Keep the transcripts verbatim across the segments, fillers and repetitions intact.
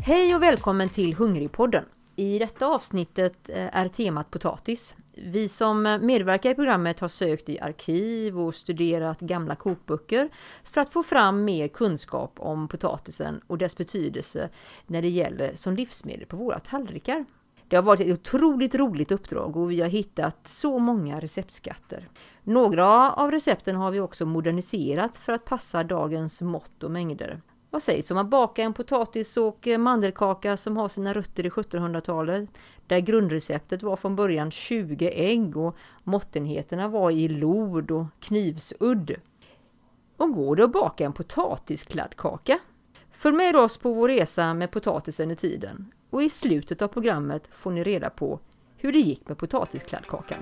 Hej och välkommen till Hungrig Podden. I detta avsnittet är temat potatis. Vi som medverkar i programmet har sökt i arkiv och studerat gamla kokböcker för att få fram mer kunskap om potatisen och dess betydelse när det gäller som livsmedel på våra tallrikar. Det har varit ett otroligt roligt uppdrag och vi har hittat så många receptskatter. Några av recepten har vi också moderniserat för att passa dagens mått och mängder. Vad sägs om att baka en potatis- och mandelkaka som har sina rötter i sjuttonhundratalet, där grundreceptet var från början tjugo ägg och måttenheterna var i lod och knivsudd? Och går det att baka en potatiskladdkaka? Följ med oss på vår resa med potatisen i tiden, och i slutet av programmet får ni reda på hur det gick med potatiskladdkakan.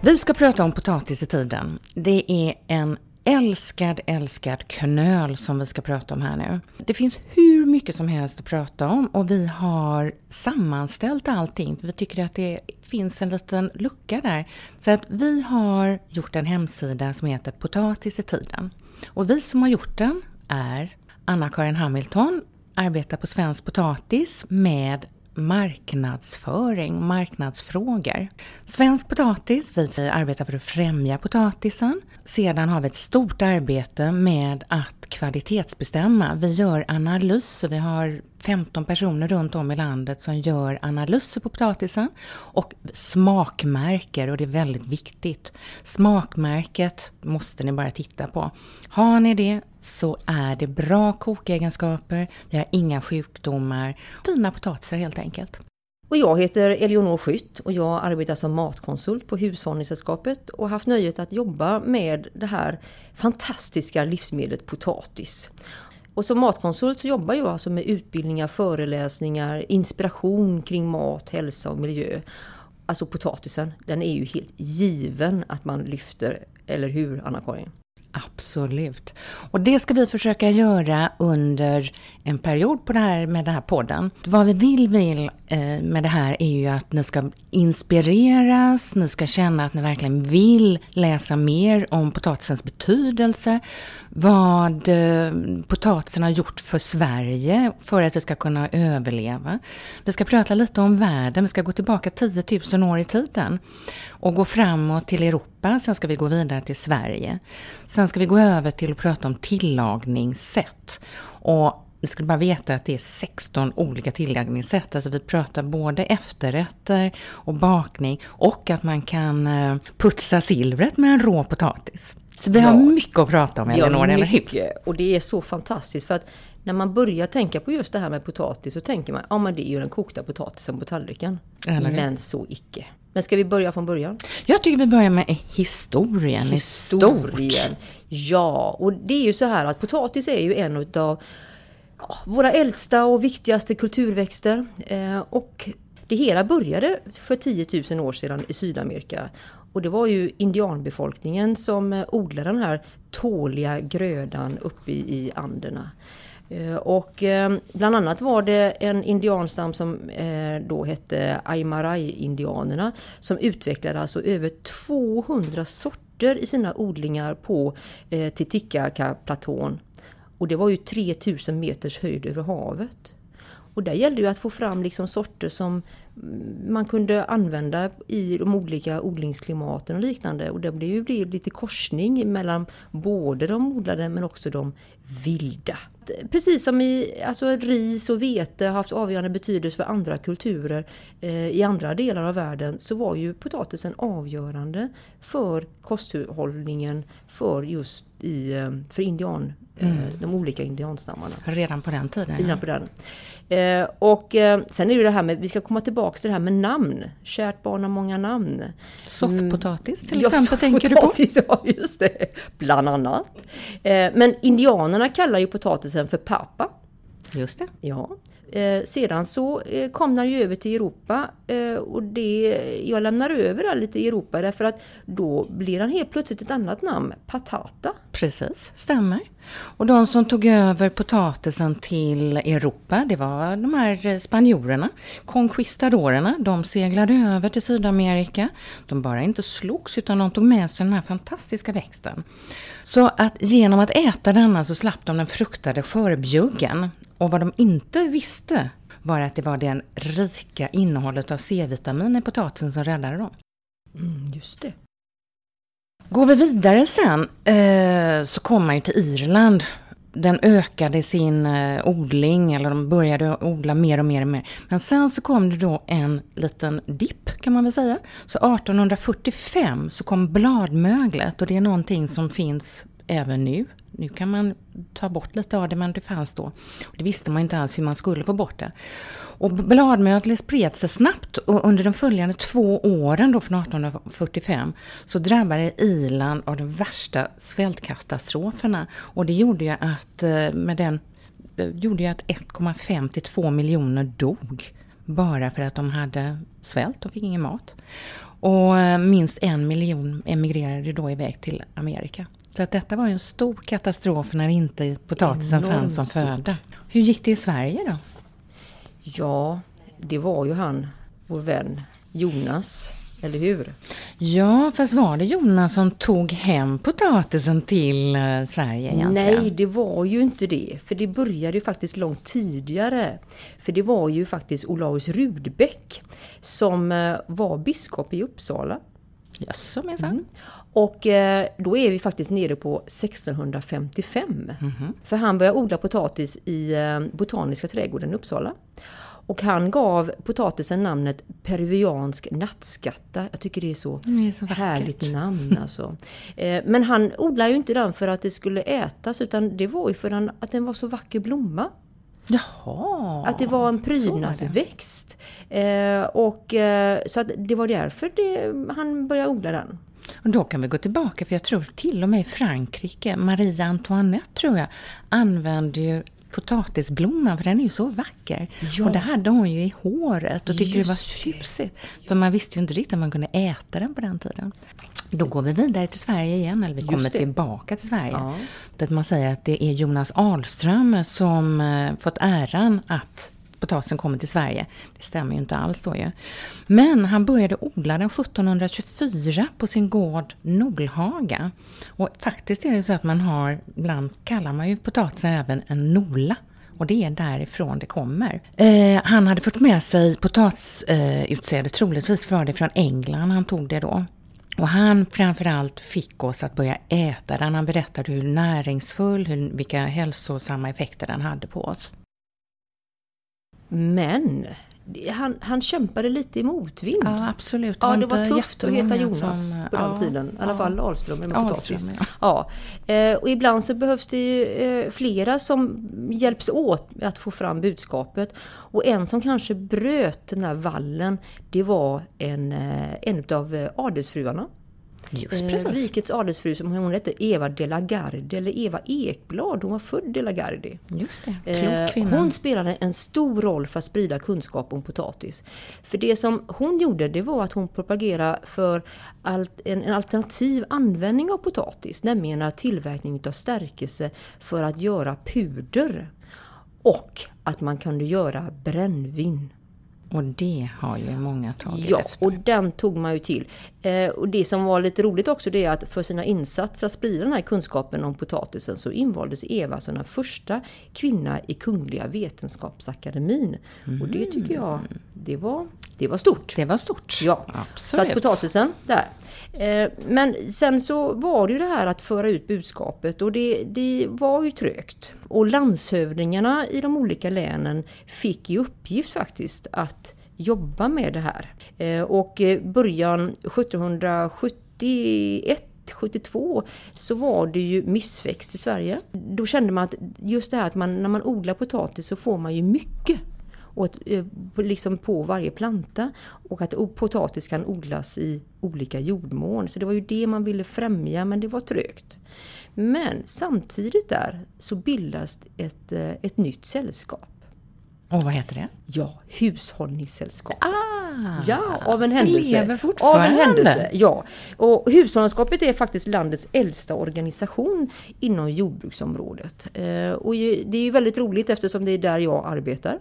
Vi ska prata om potatis i tiden. Det är en älskad, älskad knöl som vi ska prata om här nu. Det finns hur mycket som helst att prata om och vi har sammanställt allting. För vi tycker att det finns en liten lucka där. Så att vi har gjort en hemsida som heter Potatis i tiden. Och vi som har gjort den är Anna Karin Hamilton, arbetar på Svensk Potatis med marknadsföring, marknadsfrågor. Svensk Potatis, vi arbetar för att främja potatisen. Sedan har vi ett stort arbete med att kvalitetsbestämma. Vi gör analyser, vi har femton personer runt om i landet som gör analyser på potatisen och smakmärker, och det är väldigt viktigt. Smakmärket måste ni bara titta på. Har ni det så är det bra kokegenskaper, vi har inga sjukdomar, fina potatisar helt enkelt. Och jag heter Eleonor Åskytt och jag arbetar som matkonsult på Hushållningssällskapet och haft nöjet att jobba med det här fantastiska livsmedlet potatis. Och som matkonsult så jobbar jag alltså med utbildningar, föreläsningar, inspiration kring mat, hälsa och miljö. Alltså potatisen, den är ju helt given att man lyfter, eller hur Anna-Karin? Absolut. Och det ska vi försöka göra under en period på det här, med den här podden. Vad vi vill, vill med det här är ju att ni ska inspireras, ni ska känna att ni verkligen vill läsa mer om potatisens betydelse, vad potatisen har gjort för Sverige för att vi ska kunna överleva. Vi ska prata lite om världen, vi ska gå tillbaka tio tusen år i tiden och gå framåt till Europa, sen ska vi gå vidare till Sverige. Sen ska vi gå över till att prata om tillagningssätt. Och ni skulle bara veta att det är sexton olika tillagningssätt. Alltså vi pratar både efterrätter och bakning och att man kan putsa silvret med en rå potatis. Så vi har ja, mycket att prata om. Ja, mycket. Och det är så fantastiskt för att när man börjar tänka på just det här med potatis så tänker man, ja men det är ju den kokta potatisen på tallriken. Eller? Men så icke. Men ska vi börja från början? Jag tycker vi börjar med historien. Historien, stort. Ja. Och det är ju så här att potatis är ju en av våra äldsta och viktigaste kulturväxter. Och det hela började för tio tusen år sedan i Sydamerika. Och det var ju indianbefolkningen som odlade den här tåliga grödan uppe i Anderna. Och bland annat var det en indianstam som då hette Aymarai-indianerna som utvecklade alltså över tvåhundra sorter i sina odlingar på Titicaca-platån. Och det var ju tre tusen meters höjd över havet. Och där gällde det att få fram liksom sorter som man kunde använda i de olika odlingsklimaten och liknande. Och det blev ju lite korsning mellan både de odlade men också de vilda. Precis som i, alltså, ris och vete har haft avgörande betydelse för andra kulturer eh, i andra delar av världen, så var ju potatisen avgörande för kosthållningen för just i, för indian, mm. eh, de olika indianstammarna. Redan på den tiden. Redan på den. Eh, och eh, sen är det det här med, vi ska komma tillbaka till det här med namn. Kärt barn har många namn. Soffpotatis till mm. exempel, ja, tänker du på? Ja, just det. Bland annat. Eh, men indianerna kallar ju potatisen för pappa. Just det. Ja. Eh, sedan så eh, kom den ju över till Europa eh, och det, jag lämnar över det lite i Europa därför att då blir den helt plötsligt ett annat namn, patata. Precis, stämmer. Och de som tog över potatisen till Europa, det var de här spanjorerna, conquistadorerna. De seglade över till Sydamerika. De bara inte slogs utan de tog med sig den här fantastiska växten. Så att genom att äta denna så slapp de den fruktade skörbjuggen. Och vad de inte visste var att det var det rika innehållet av C-vitamin i potatisen som räddade dem. Mm, just det. Går vi vidare sen eh, så kommer man ju till Irland. Den ökade sin eh, odling, eller de började odla mer och mer och mer. Men sen så kom det då en liten dipp kan man väl säga. Så arton fyrtiofem så kom bladmöglet och det är någonting som finns även nu. Nu kan man ta bort lite av det, men det fanns då. Det visste man inte alls hur man skulle få bort det. Och bladmöglet spred sig snabbt och under de följande två åren då från arton fyrtiofem så drabbade Irland av de värsta svältkatastroferna. Och det gjorde ju att, med den, gjorde ju att en komma fem till två miljoner dog bara för att de hade svält och fick ingen mat. Och minst en miljon emigrerade då iväg till Amerika. Så att detta var ju en stor katastrof när inte potatisen fanns som föda. Hur gick det i Sverige då? Ja, det var ju han, vår vän Jonas, eller hur? Ja, fast var det Jonas som tog hem potatisen till Sverige egentligen? Nej, det var ju inte det. För det började ju faktiskt långt tidigare. För det var ju faktiskt Olaus Rudbeck som var biskop i Uppsala. Yes, mm. Och eh, då är vi faktiskt nere på sexton femtiofem. Mm-hmm. För han började odla potatis i eh, botaniska trädgården i Uppsala. Och han gav potatisen namnet peruviansk nattskatta. Jag tycker det är så, det är så härligt namn alltså. eh, men han odlade ju inte den för att det skulle ätas utan det var ju för han, att den var så vacker blomma. Jaha, att det var en prydnadsväxt. Eh, och, eh, så att det var därför det, han började odla den. Och då kan vi gå tillbaka, för jag tror till och med i Frankrike, Maria Antoinette tror jag, använde ju potatisblomman för den är ju så vacker. Ja. Och det hade hon ju i håret och tyckte det var tjusigt. För man visste ju inte riktigt att man kunde äta den på den tiden. Då går vi vidare till Sverige igen, eller vi kommer tillbaka till Sverige. Ja. Där man säger att det är Jonas Alström som fått äran att potatisen kommer till Sverige. Det stämmer ju inte alls då ju. Men han började odla den sjutton tjugofyra på sin gård Nolhaga. Och faktiskt är det så att man har, ibland kallar man ju potatisen även en nola. Och det är därifrån det kommer. Eh, han hade fått med sig potatisutsäde, eh, troligtvis för det från England. Han tog det då. Och han framförallt fick oss att börja äta den. Han berättade hur näringsfull, hur, vilka hälsosamma effekter den hade på oss. Men han, han kämpade lite i motvind. Ja, absolut. Ja, det var tufft att heta Jonas som, på den ja, tiden. I ja, alla fall Ahlström med potatis. Ja. Ja. Och ibland så behövs det ju flera som hjälps åt att få fram budskapet. Och en som kanske bröt den här vallen, det var en, en av adelsfruarna. Just precis. Rikets adelsfru som hon hette Eva Delagard eller Eva Ekblad, hon var född Delagardi. Just det, klok kvinna. Hon spelade en stor roll för att sprida kunskap om potatis. För det som hon gjorde det var att hon propagerade för en alternativ användning av potatis, nämligen tillverkning av stärkelse för att göra puder och att man kunde göra brännvin. Och det har ju många tagit ja, efter. Ja, och den tog man ju till. Eh, och det som var lite roligt också det är att för sina insatser att sprida den här kunskapen om potatisen så invaldes Eva som den första kvinna i Kungliga Vetenskapsakademien. Mm. Och det tycker jag, det var, det var stort. Det var stort. Ja, absolut. Så att potatisen, där. Eh, men sen så var det ju det här att föra ut budskapet och det, det var ju trögt. Och landshövdingarna i de olika länen fick i uppgift faktiskt att jobba med det här. Och början sjutton sjuttioett sjuttiotvå så var det ju missväxt i Sverige. Då kände man att just det här att man, när man odlar potatis så får man ju mycket. Och att, liksom på varje planta och att potatis kan odlas i olika jordmån. Så det var ju det man ville främja men det var trögt. Men samtidigt där så bildas ett, ett nytt sällskap Och vad heter det? Ja, Hushållningssällskapet. Ah, ja, av en händelse. Lever fortfarande. Av en händelse, ja. Och Hushållningssällskapet är faktiskt landets äldsta organisation inom jordbruksområdet. Och det är ju väldigt roligt eftersom det är där jag arbetar.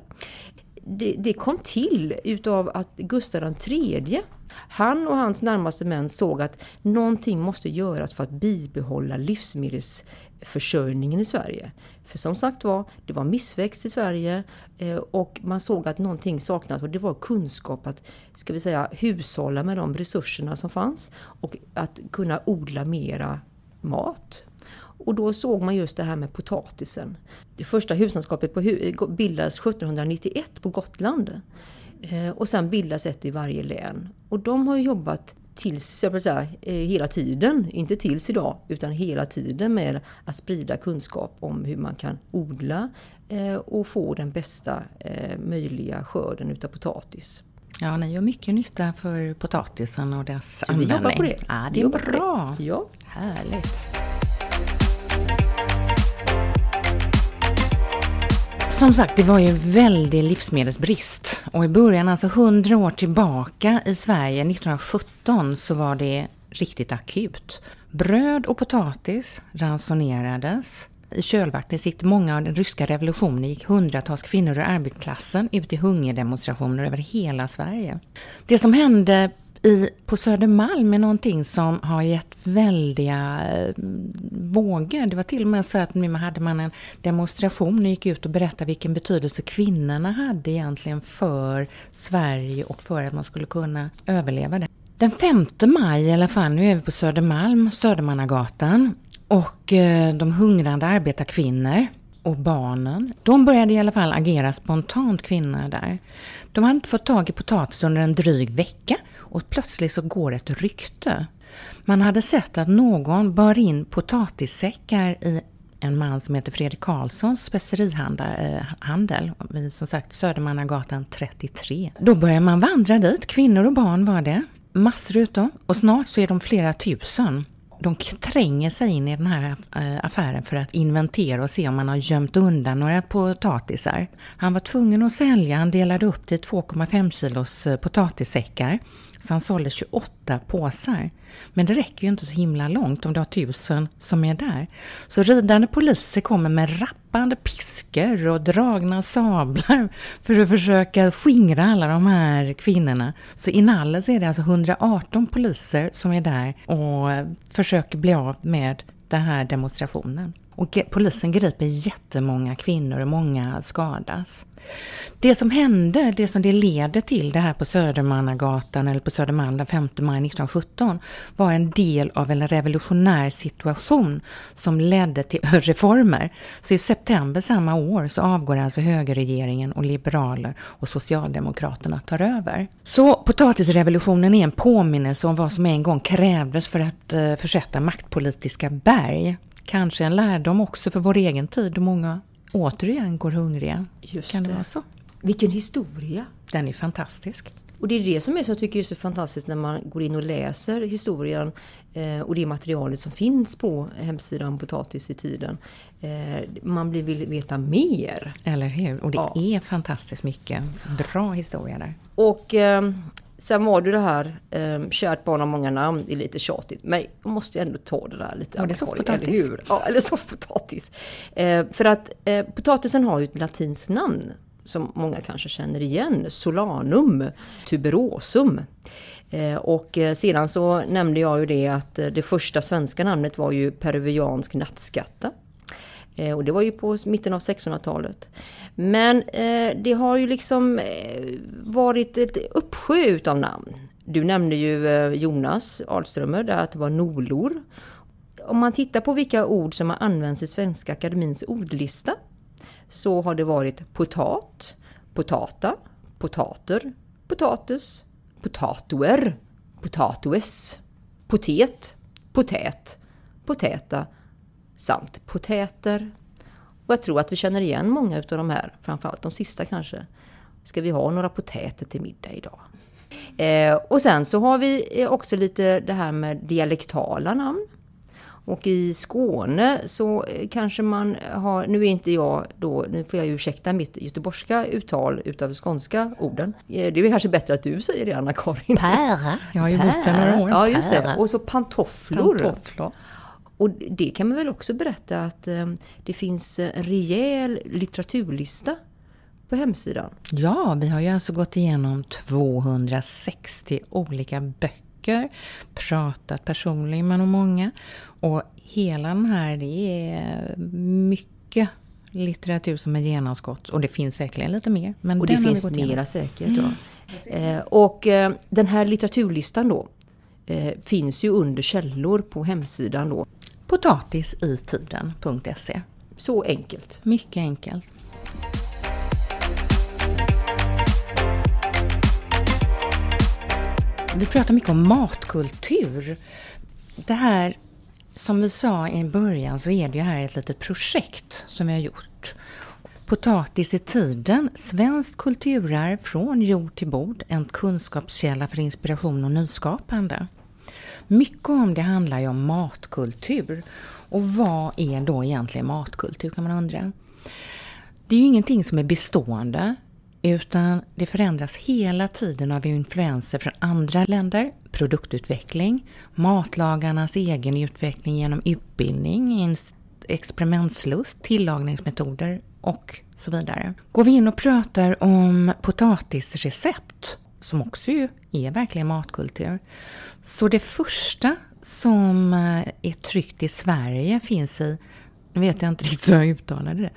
Det, det kom till utav att Gustav den tredje, han och hans närmaste män såg att någonting måste göras för att bibehålla livsmedelsförsörjningen i Sverige. För som sagt var, det var missväxt i Sverige och man såg att någonting saknades och det var kunskap att, ska vi säga, hushålla med de resurserna som fanns och att kunna odla mera mat. Och då såg man just det här med potatisen. Det första hushållningssällskapet på hu- bildades sjuttonhundranittioett på Gotland. Eh, och sen bildas ett i varje län. Och de har jobbat tills, jag vill säga, eh, hela tiden, inte tills idag, utan hela tiden med att sprida kunskap om hur man kan odla eh, och få den bästa eh, möjliga skörden utav potatis. Ja, ni gör mycket nytta för potatisen och dess så användning. Så vi jobbar på det. Ja, det är bra. Det. Ja. Härligt. Som sagt, det var ju väldigt livsmedelsbrist och i början, alltså hundra år tillbaka i Sverige, nittonhundrasjutton, så var det riktigt akut. Bröd och potatis ransonerades. I kölvattnet sitt många av den ryska revolutionen gick hundratals kvinnor ur arbetarklassen ut i hungerdemonstrationer över hela Sverige. Det som hände I, på Södermalm är någonting som har gett väldiga eh, vågor. Det var till och med så att man hade man en demonstration och gick ut och berättade vilken betydelse kvinnorna hade egentligen för Sverige och för att man skulle kunna överleva det. Den femte maj i alla fall, nu är vi på Södermalm, Södermannagatan, och eh, de hungrande arbetarkvinnor och barnen, de började i alla fall agera spontant, kvinnorna där. De hade inte fått tag i potatis under en dryg vecka. Och plötsligt så går ett rykte. Man hade sett att någon bar in potatissäckar i en man som heter Fredrik Karlssons specerihandel. Som sagt, Södermannagatan trettiotre. Då börjar man vandra dit. Kvinnor och barn var det. Massor utav. Och snart så är de flera tusen. De tränger sig in i den här affären för att inventera och se om man har gömt undan några potatisar. Han var tvungen att sälja. Han delade upp det i två komma fem kilos potatissäckar. Så han sålde tjugoåtta påsar. Men det räcker ju inte så himla långt om det har tusen som är där. Så ridande poliser kommer med rappande piskor och dragna sablar för att försöka skingra alla de här kvinnorna. Så inalles är det alltså hundraarton poliser som är där och försöker bli av med den här demonstrationen. Och polisen griper jättemånga kvinnor och många skadas. Det som hände, det som det leder till det här på Södermannagatan eller på Södermalm den femte maj nittonhundrasjutton var en del av en revolutionär situation som ledde till reformer. Så i september samma år så avgår alltså högerregeringen och liberaler och socialdemokraterna tar över. Så potatisrevolutionen är en påminnelse om vad som en gång krävdes för att försätta maktpolitiska berg. Kanske en lärdom också för vår egen tid då många återigen går hungriga. Just kan det. det vara så? Vilken historia! Den är fantastisk. Och det är det som är, så jag tycker är så fantastiskt när man går in och läser historien eh, och det materialet som finns på hemsidan Potatis i tiden. Eh, man blir, vill veta mer. Eller hur? Och det ja. är fantastiskt mycket bra historia där. Och eh, sen var du det här, eh, kärt barn har många namn, det är lite tjatigt. Men jag måste ändå ta det där lite. Ja, det är soffpotatis. Eller hur? Ja, eller soffpotatis. Eh, för att eh, potatisen har ju ett latins namn som många kanske känner igen, Solanum tuberosum. Eh, och sedan så nämnde jag ju det att det första svenska namnet var ju peruviansk nattskatta. Eh, och det var ju på mitten av sexhundratalet. Men eh, det har ju liksom varit ett uppsjö utav namn. Du nämnde ju eh, Jonas Alström där, att det var nolor. Om man tittar på vilka ord som har använts i Svenska Akademins ordlista, så har det varit potat, potata, potater, potatus, potatoer, potatoes, potet, potät, potäta samt potäter. Och jag tror att vi känner igen många av de här, framförallt de sista kanske. Ska vi ha några potäter till middag idag? Eh, och sen så har vi också lite det här med dialektala namn. Och i Skåne så kanske man har, nu är inte jag då, nu får jag ursäkta mitt göteborgska uttal utav skånska orden. Det är kanske bättre att du säger det, Anna-Karin. Pära. Jag har ju bott där några år. Ja, just det. Och så pantofflor. Pantofflor. Och det kan man väl också berätta att det finns en rejäl litteraturlista på hemsidan. Ja, vi har ju alltså gått igenom tvåhundrasextio olika böcker. Pratat personligen med många, och hela den här, det är mycket litteratur som är genomskott, och det finns säkert lite mer, men och det finns mera igenom. Säkert mm. eh, och eh, den här litteraturlistan då eh, finns ju under källor på hemsidan då potatisitiden punkt se. Så enkelt, mycket enkelt. Vi pratar mycket om matkultur. Det här, som vi sa i början, så är det ju här ett litet projekt som vi har gjort. Potatis i tiden, svenskt kulturarv från jord till bord, en kunskapskälla för inspiration och nyskapande. Mycket om det handlar ju om matkultur. Och vad är då egentligen matkultur, kan man undra. Det är ju ingenting som är bestående, utan det förändras hela tiden av influenser från andra länder, produktutveckling, matlagarnas egen utveckling genom utbildning, experimentslust, tillagningsmetoder och så vidare. Går vi in och pratar om potatisrecept, som också är verkligen matkultur, så det första som är tryckt i Sverige finns i, nu vet jag inte riktigt hur jag uttalade det,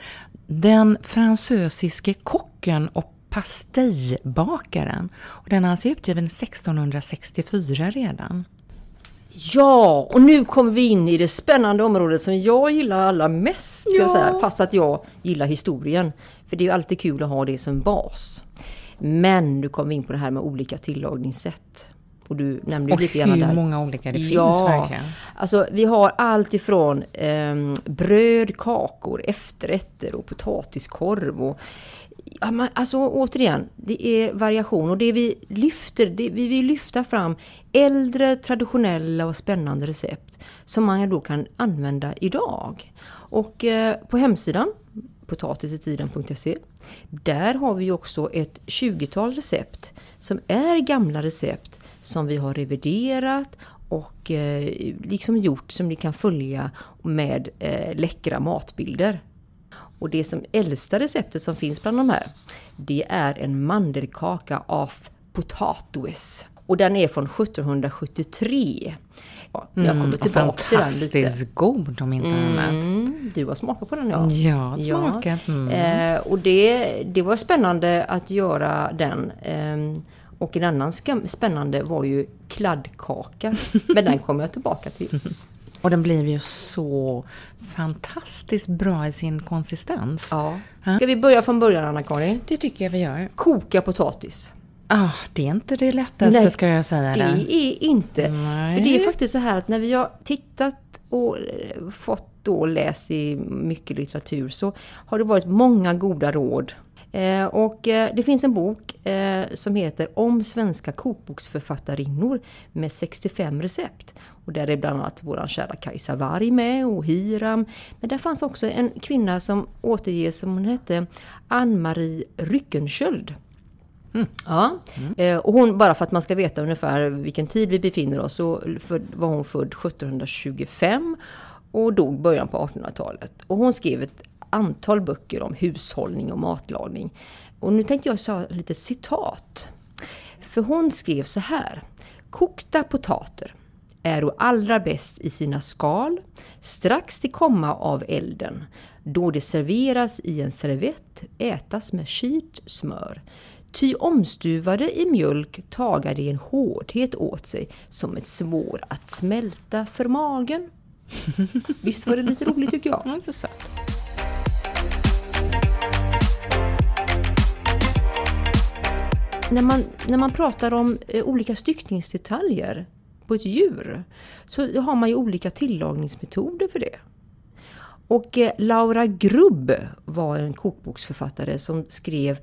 den fransösiske kocken och pastejbakaren. Och den har alltså utgiven sextonhundrasextiofyra redan. Ja, och nu kommer vi in i det spännande området som jag gillar allra mest. Ja. Jag säga, fast att jag gillar historien. För det är ju alltid kul att ha det som bas. Men nu kommer vi in på det här med olika tillagningssätt. Och du nämnde och lite grann där. Och hur många olika det finns ja, verkligen. Alltså vi har allt ifrån eh, bröd, kakor, efterrätter och potatiskorv. Och, ja, man, alltså återigen, det är variation. Och det vi lyfter, det, vi vill lyfta fram äldre, traditionella och spännande recept. Som man då kan använda idag. Och eh, på hemsidan, potatisitiden punkt se, där har vi också ett tjugotal recept som är gamla recept. Som vi har reviderat och eh, liksom gjort som ni kan följa med eh, läckra matbilder. Och det som äldsta receptet som finns bland de här, det är en mandelkaka av potatis. Och den är från sjuttonhundrasjuttiotre. Ja, jag kommer mm, tillbaka till den lite. Fantastiskt god om inte annat. Mm, du har smakat på den, ja. Ja, smakat. Ja. Mm. Eh, och det, det var spännande att göra den. Eh, Och en annan spännande var ju kladdkaka. Men den kommer jag tillbaka till. Och den blev ju så fantastiskt bra i sin konsistens. Ja. Ska vi börja från början, Anna-Karin? Det tycker jag vi gör. Koka potatis. Ah, det är inte det lättaste. Nej, ska jag säga. Det den. är inte. Nej. För det är faktiskt så här att när vi har tittat och fått och läst i mycket litteratur så har det varit många goda råd. Eh, och eh, det finns en bok eh, som heter Om svenska kokboksförfattarinnor med sextiofem recept. Och där är bland annat vår kära Kajsa Varg med och Hiram. Men där fanns också en kvinna som återges, som hon hette Ann-Marie Ryckenschöld. Mm. Ja. Mm. Eh, och hon, bara för att man ska veta ungefär vilken tid vi befinner oss, så för, var hon född sjuttonhundratjugofem och dog början på artonhundratalet. Och hon skrev ett antal böcker om hushållning och matlagning. Och nu tänkte jag säga lite citat. För hon skrev så här: kokta potater är och allra bäst i sina skal, strax till komma av elden, då det serveras i en servett, ätas med kyrt smör. Ty omstuvade i mjölk tagar det en hårdhet åt sig som är svår att smälta för magen. Visst var det lite roligt, tycker jag. Mm, så satt. När man, när man pratar om eh, olika styckningsdetaljer på ett djur, så har man ju olika tillagningsmetoder för det. Och eh, Laura Grubb var en kokboksförfattare som skrev,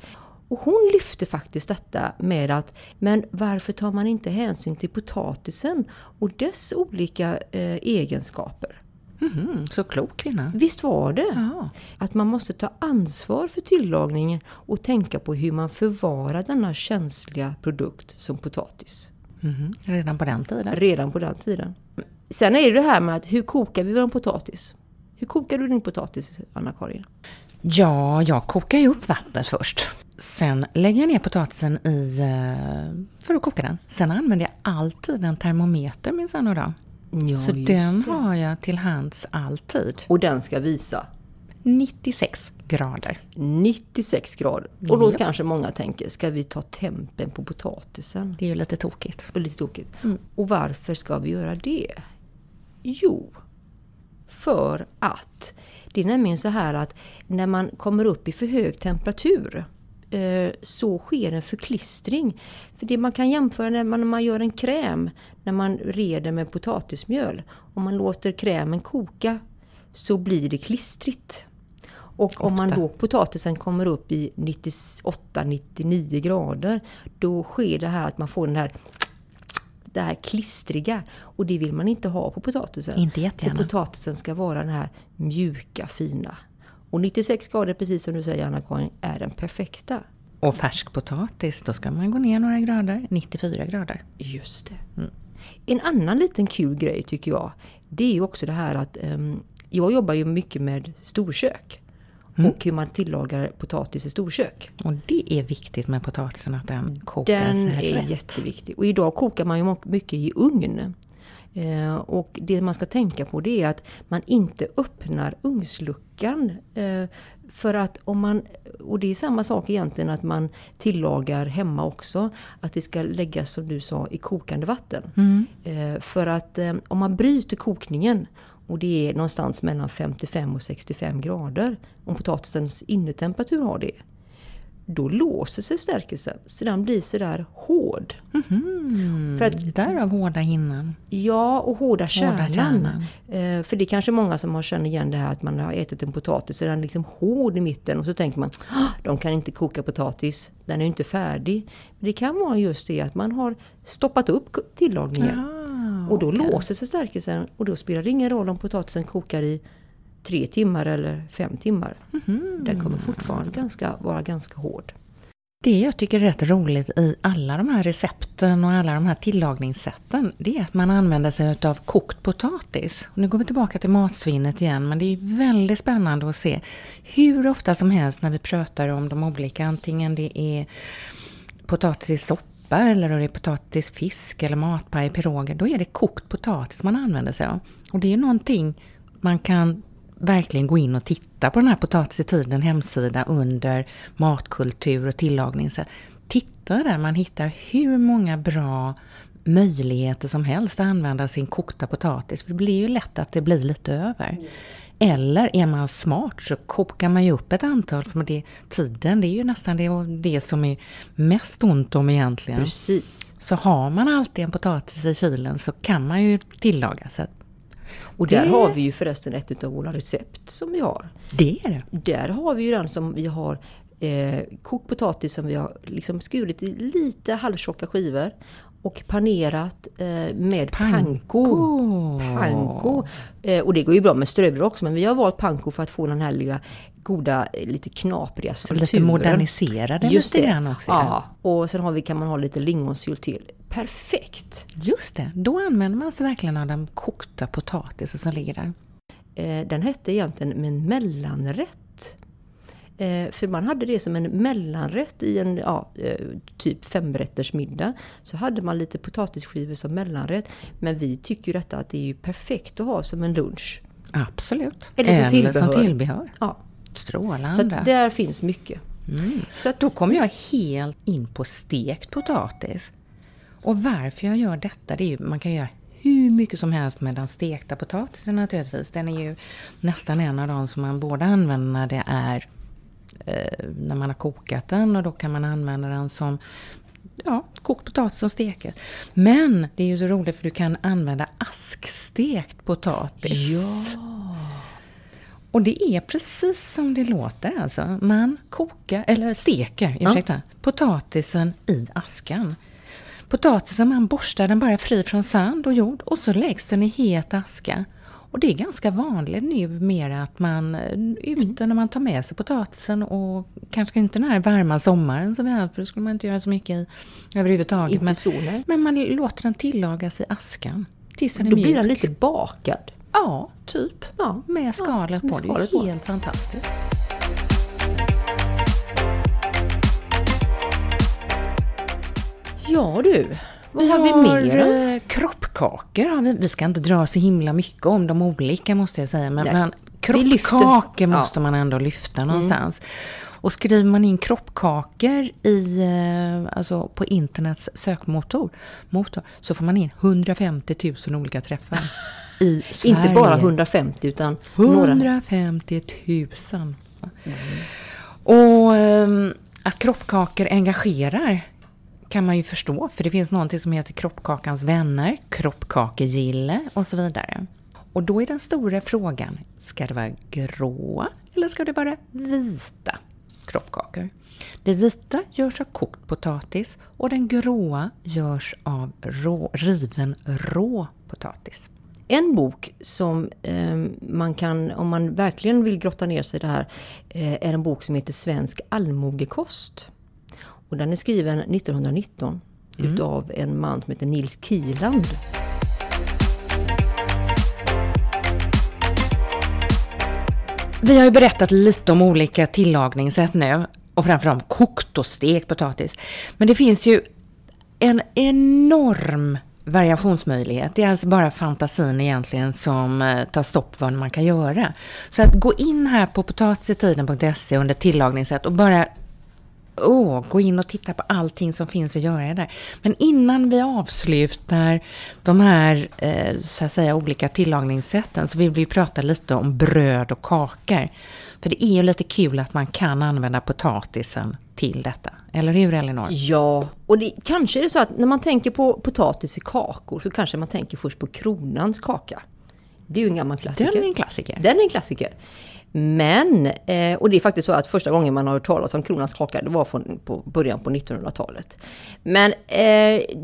och hon lyfte faktiskt detta med att, men varför tar man inte hänsyn till potatisen och dess olika eh, egenskaper? Mm, så klok kvinna. Visst var det. Ja. Att man måste ta ansvar för tillagningen och tänka på hur man förvarar denna känsliga produkt som potatis. Mm, redan på den tiden. Redan på den tiden. Sen är det här med att hur kokar vi vår potatis? Hur kokar du din potatis, Anna-Karin? Ja, jag kokar ju upp vatten först. Sen lägger jag ner potatisen i för att koka den. Sen använder jag alltid en termometer minst en dag. Ja, så den det. har jag till hands alltid. Och den ska visa? nittiosex grader. nittiosex grader. Och då ja. kanske många tänker, ska vi ta tempen på potatisen? Det är ju lite tokigt. Och, lite tokigt. Mm. Och varför ska vi göra det? Jo, för att det är nämligen så här att när man kommer upp i för hög temperatur så sker en förklistring. För det man kan jämföra när man, när man gör en kräm, när man reder med potatismjöl, om man låter krämen koka så blir det klistrigt. Och Ofta. om man då potatisen kommer upp i nittioåtta nittionio grader, då sker det här att man får den här det här klistriga, och det vill man inte ha på potatisen. Inte jättegärna. För potatisen ska vara den här mjuka, fina. Och nittiosex grader, precis som du säger Anna-Karin, är den perfekta. Och färsk potatis, då ska man gå ner några grader, nittiofyra grader. Just det. Mm. En annan liten kul grej tycker jag, det är ju också det här att um, jag jobbar ju mycket med storkök. Mm. Och hur man tillagar potatis i storkök. Och det är viktigt med potatisen, att den kokas rätt. Den är jätteviktig. Och idag kokar man ju mycket i ugn. Eh, och det man ska tänka på det är att man inte öppnar ugnsluckan. Eh, för att om man, och det är samma sak egentligen att man tillagar hemma också. Att det ska läggas, som du sa, i kokande vatten. Mm. Eh, för att eh, om man bryter kokningen, och det är någonstans mellan femtiofem och sextiofem grader. Om potatisens innetemperatur har det. Då låser sig stärkelsen. Så den blir så där hård. Mm-hmm. För att, det där av hårda hinnan. Ja, och hårda kärnan. Hårda kärnan. Eh, för det är kanske många som har känner igen det här att man har ätit en potatis. Så den är liksom hård i mitten. Och så tänker man, de kan inte koka potatis. Den är ju inte färdig. Men det kan vara just det att man har stoppat upp tillagningen. Aha. Och då okay. låser sig stärkelsen, och då spelar det ingen roll om potatisen kokar i tre timmar eller fem timmar. Mm-hmm. Den kommer fortfarande ganska, vara ganska hård. Det jag tycker är rätt roligt i alla de här recepten och alla de här tillagningssätten, det är att man använder sig av kokt potatis. Nu går vi tillbaka till matsvinnet igen, men det är väldigt spännande att se hur ofta som helst när vi pratar om de olika, antingen det är potatis i sopp, eller om det är potatisfisk eller matpaj, piroger, då är det kokt potatis man använder sig av. Och det är någonting man kan verkligen gå in och titta på, den här Potatis i tiden hemsida under matkultur och tillagning. Så titta där, man hittar hur många bra möjligheter som helst att använda sin kokta potatis. För det blir ju lätt att det blir lite över. Eller är man smart så kokar man ju upp ett antal, för det, tiden det är ju nästan det, det som är mest ont om egentligen. Precis. Så har man alltid en potatis i kylen så kan man ju tillaga. Så och där det... har vi ju förresten ett av våra recept som vi har. Det är det. Där har vi ju den som vi har eh, kokt potatis som vi har liksom skurit i lite halvtjocka skivor. Och panerat eh, med panko. panko. Eh, och det går ju bra med ströbröd också. Men vi har valt panko för att få den här lilla, goda, lite knapriga strukturen. Och lite moderniserade. Just lite det. Grann också. Ja. Och sen har vi, kan man ha lite lingonsylt till. Perfekt. Just det. Då använder man sig verkligen av den kokta potatisen som ligger där. Eh, den hette egentligen en mellanrätt. För man hade det som en mellanrätt i en ja, typ femrättersmiddag. Så hade man lite potatisskivor som mellanrätt. Men vi tycker ju detta att det är ju perfekt att ha som en lunch. Absolut. Eller som Eller tillbehör. Som tillbehör. Ja. Strålande. Så där finns mycket. Mm. Så att, då kommer jag helt in på stekt potatis. Och varför jag gör detta, det är ju, man kan göra hur mycket som helst med den stekta potatisen naturligtvis. Den är ju nästan en av de som man borde använda när det är... när man har kokat den, och då kan man använda den som ja, kokt potatis och steket. Men det är ju så roligt för du kan använda askstekt potatis. Ja. Och det är precis som det låter alltså. Man kokar, eller steker, ursäkta, ja. potatisen i askan. Potatisen, man borstar den bara fri från sand och jord och så läggs den i het aska. Och det är ganska vanligt nu mer att man ute när man tar med sig potatisen, och kanske inte den här varma sommaren som vi har, för då skulle man inte göra så mycket i överhuvudtaget. Inte men, solen. Men man låter den tillagas i askan tills den är mjuk. Då blir den lite bakad. Ja, typ. Ja. Med skalet ja, på. Det är helt på. Fantastiskt. Ja du, vad vi har vi mer då? Kroppkakor. Vi ska inte dra så himla mycket om de olika måste jag säga. Men, men kroppkakor måste ja. man ändå lyfta någonstans. Mm. Och skriver man in kroppkakor i, alltså på internets sökmotor motor, så får man in hundrafemtio tusen olika träffar i Sverige. Inte bara hundrafemtio utan hundrafemtio tusen. Mm. Och att kroppkakor engagerar kan man ju förstå, för det finns någonting som heter kroppkakans vänner, kroppkakegille och så vidare. Och då är den stora frågan, ska det vara grå eller ska det vara vita kroppkakor? Det vita görs av kokt potatis och den gråa görs av rå, riven rå potatis. En bok som eh, man kan, om man verkligen vill grotta ner sig i det här, eh, är en bok som heter Svensk Allmogekost. Och den är skriven nittonhundranitton mm. utav en man som heter Nils Kieland. Vi har ju berättat lite om olika tillagningssätt nu. Och framförallt kokt och stekt potatis. Men det finns ju en enorm variationsmöjlighet. Det är alltså bara fantasin egentligen som tar stopp för vad man kan göra. Så att gå in här på potatisitiden punkt se under tillagningssätt och bara... Åh, oh, gå in och titta på allting som finns att göra där. Men innan vi avslutar de här eh, så att säga, olika tillagningssätten, så vill vi prata lite om bröd och kakor. För det är ju lite kul att man kan använda potatisen till detta. Eller hur, Eleonor? Ja, och det, kanske är det så att när man tänker på potatis i kakor så kanske man tänker först på kronans kaka. Det är ju en gammal klassiker. Den är en klassiker. Den är en klassiker. Men, och det är faktiskt så att första gången man har hört talas om kronans kaka, det var från, på början på nittonhundratalet. Men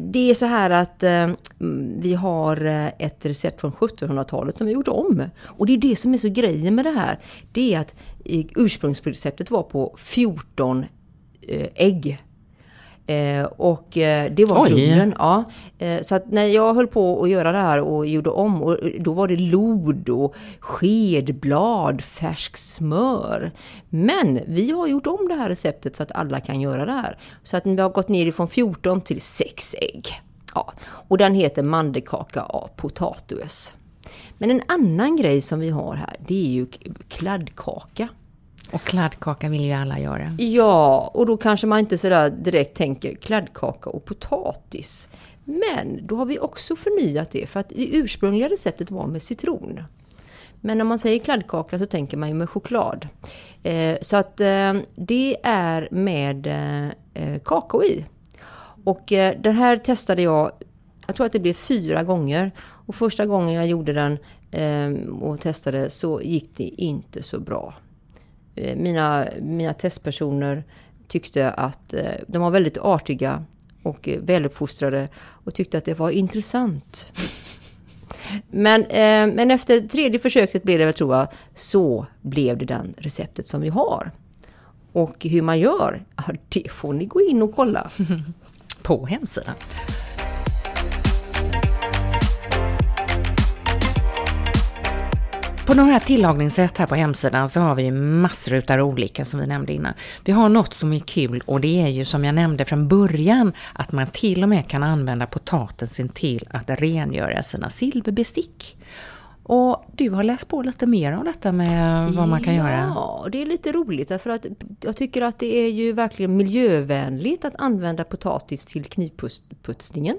det är så här att vi har ett recept från sjuttonhundratalet som vi gjort om. Och det är det som är så grejen med det här. Det är att ursprungsreceptet var på fjorton ägg. Eh, och eh, det var grunden, ja. eh, Så att när jag höll på att göra det här och gjorde om, och då var det lod och skedblad, färsk smör. Men vi har gjort om det här receptet så att alla kan göra det här. Så att vi har gått ner från fjorton till sex ägg, ja. Och den heter mandelkaka av potatis. Men en annan grej som vi har här, det är ju kladdkaka. Och kladdkaka vill ju alla göra. Ja, och då kanske man inte sådär direkt tänker kladdkaka och potatis. Men då har vi också förnyat det, för att det ursprungliga receptet var med citron. Men när man säger kladdkaka så tänker man ju med choklad. Eh, så att eh, det är med eh, kakao i. Och eh, det här testade jag, jag tror att det blev fyra gånger. Och första gången jag gjorde den eh, och testade så gick det inte så bra. Mina, mina testpersoner tyckte att de var väldigt artiga och väluppfostrade och tyckte att det var intressant. men, men efter tredje försöket blev det, tror jag, så blev det den receptet som vi har. Och hur man gör, det får ni gå in och kolla på hemsidan. På de här tillagningssätt här på hemsidan så har vi ju massor utav olika som vi nämnde innan. Vi har något som är kul, och det är ju som jag nämnde från början att man till och med kan använda potatisen till att rengöra sina silverbestick. Och du har läst på lite mer om detta med vad man kan ja, göra. Ja, det är lite roligt därför att jag tycker att det är ju verkligen miljövänligt att använda potatis till knivputsningen.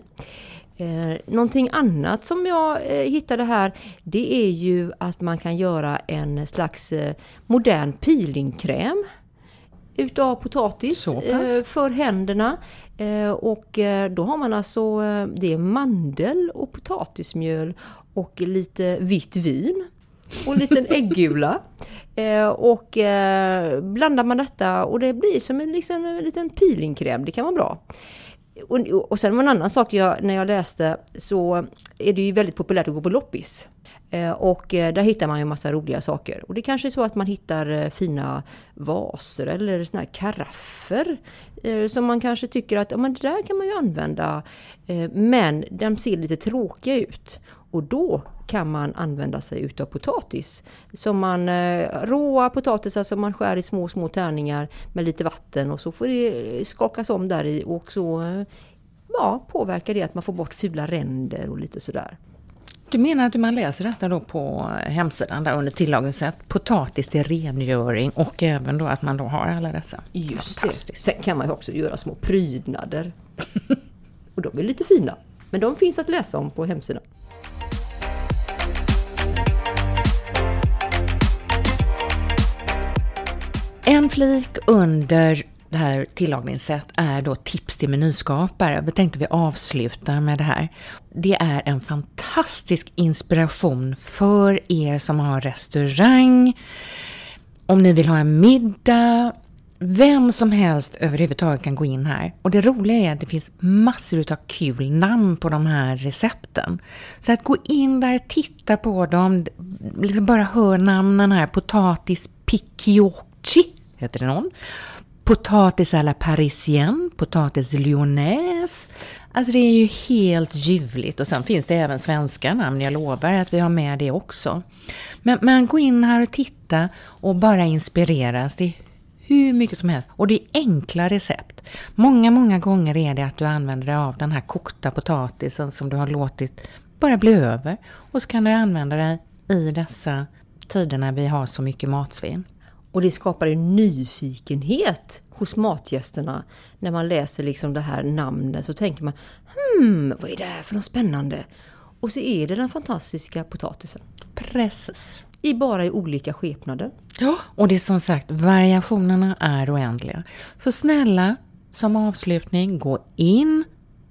Eh, någonting annat som jag eh, hittade här, det är ju att man kan göra en slags eh, modern peelingkräm utav potatis eh, för händerna. Eh, och eh, då har man alltså, eh, det är mandel och potatismjöl och lite vitt vin och en liten äggula. Eh, och eh, blandar man detta och det blir som en, liksom, en liten peelingkräm, det kan vara bra. Och, och sen en annan sak jag, när jag läste, så är det ju väldigt populärt att gå på loppis. Och där hittar man ju en massa roliga saker. Och det kanske är så att man hittar fina vaser eller såna här karaffer som man kanske tycker att ja, men det där kan man ju använda. Men de ser lite tråkiga ut. Och då kan man använda sig av potatis. Som man, råa potatisar som man skär i små, små tärningar med lite vatten. Och så får det skakas om där i och så ja, påverkar det att man får bort fula ränder och lite sådär. Du menar att man läser detta då på hemsidan där under tillagningssätt, potatis till rengöring och även då att man då har alla dessa. Just det. Sen kan man också göra små prydnader. Och de är lite fina. Men de finns att läsa om på hemsidan. En flik under det här tillagningssätt är då tips till menyskapare. Vi tänkte vi avslutar med det här. Det är en fantastisk inspiration för er som har restaurang. Om ni vill ha en middag. Vem som helst överhuvudtaget kan gå in här. Och det roliga är att det finns massor av kul namn på de här recepten. Så att gå in där, titta på dem. Liksom bara hör namnen här. Potatis picciocchi heter det någon. Potatis à la parisienne, potatis lyonnaise. Alltså det är ju helt ljuvligt. Och sen finns det även svenska namn, jag lovar att vi har med det också. Men, men gå in här och titta och bara inspireras. Det är hur mycket som helst. Och det är enkla recept. Många, många gånger är det att du använder dig av den här kokta potatisen som du har låtit bara bli över. Och så kan du använda dig i dessa tider när vi har så mycket matsvinn. Och det skapar en nyfikenhet hos matgästerna. När man läser liksom det här namnet så tänker man, hmm, vad är det här för något spännande? Och så är det den fantastiska potatisen. Precis. I bara i olika skepnader. Ja, och det är som sagt, variationerna är oändliga. Så snälla, som avslutning, gå in,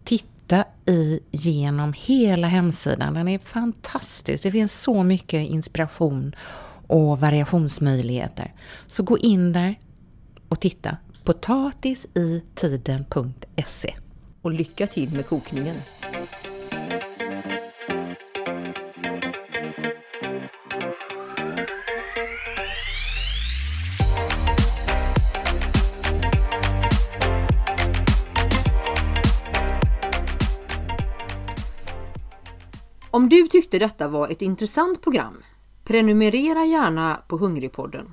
titta i genom hela hemsidan. Den är fantastisk, det finns så mycket inspiration och variationsmöjligheter. Så gå in där och titta. potatis i tiden punkt se. Och lycka till med kokningen. Om du tyckte detta var ett intressant program, prenumerera gärna på Hungrig Podden.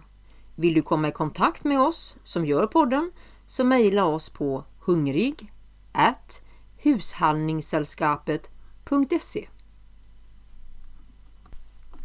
Vill du komma i kontakt med oss som gör podden så mejla oss på hungrig at hushållningssällskapet punkt se.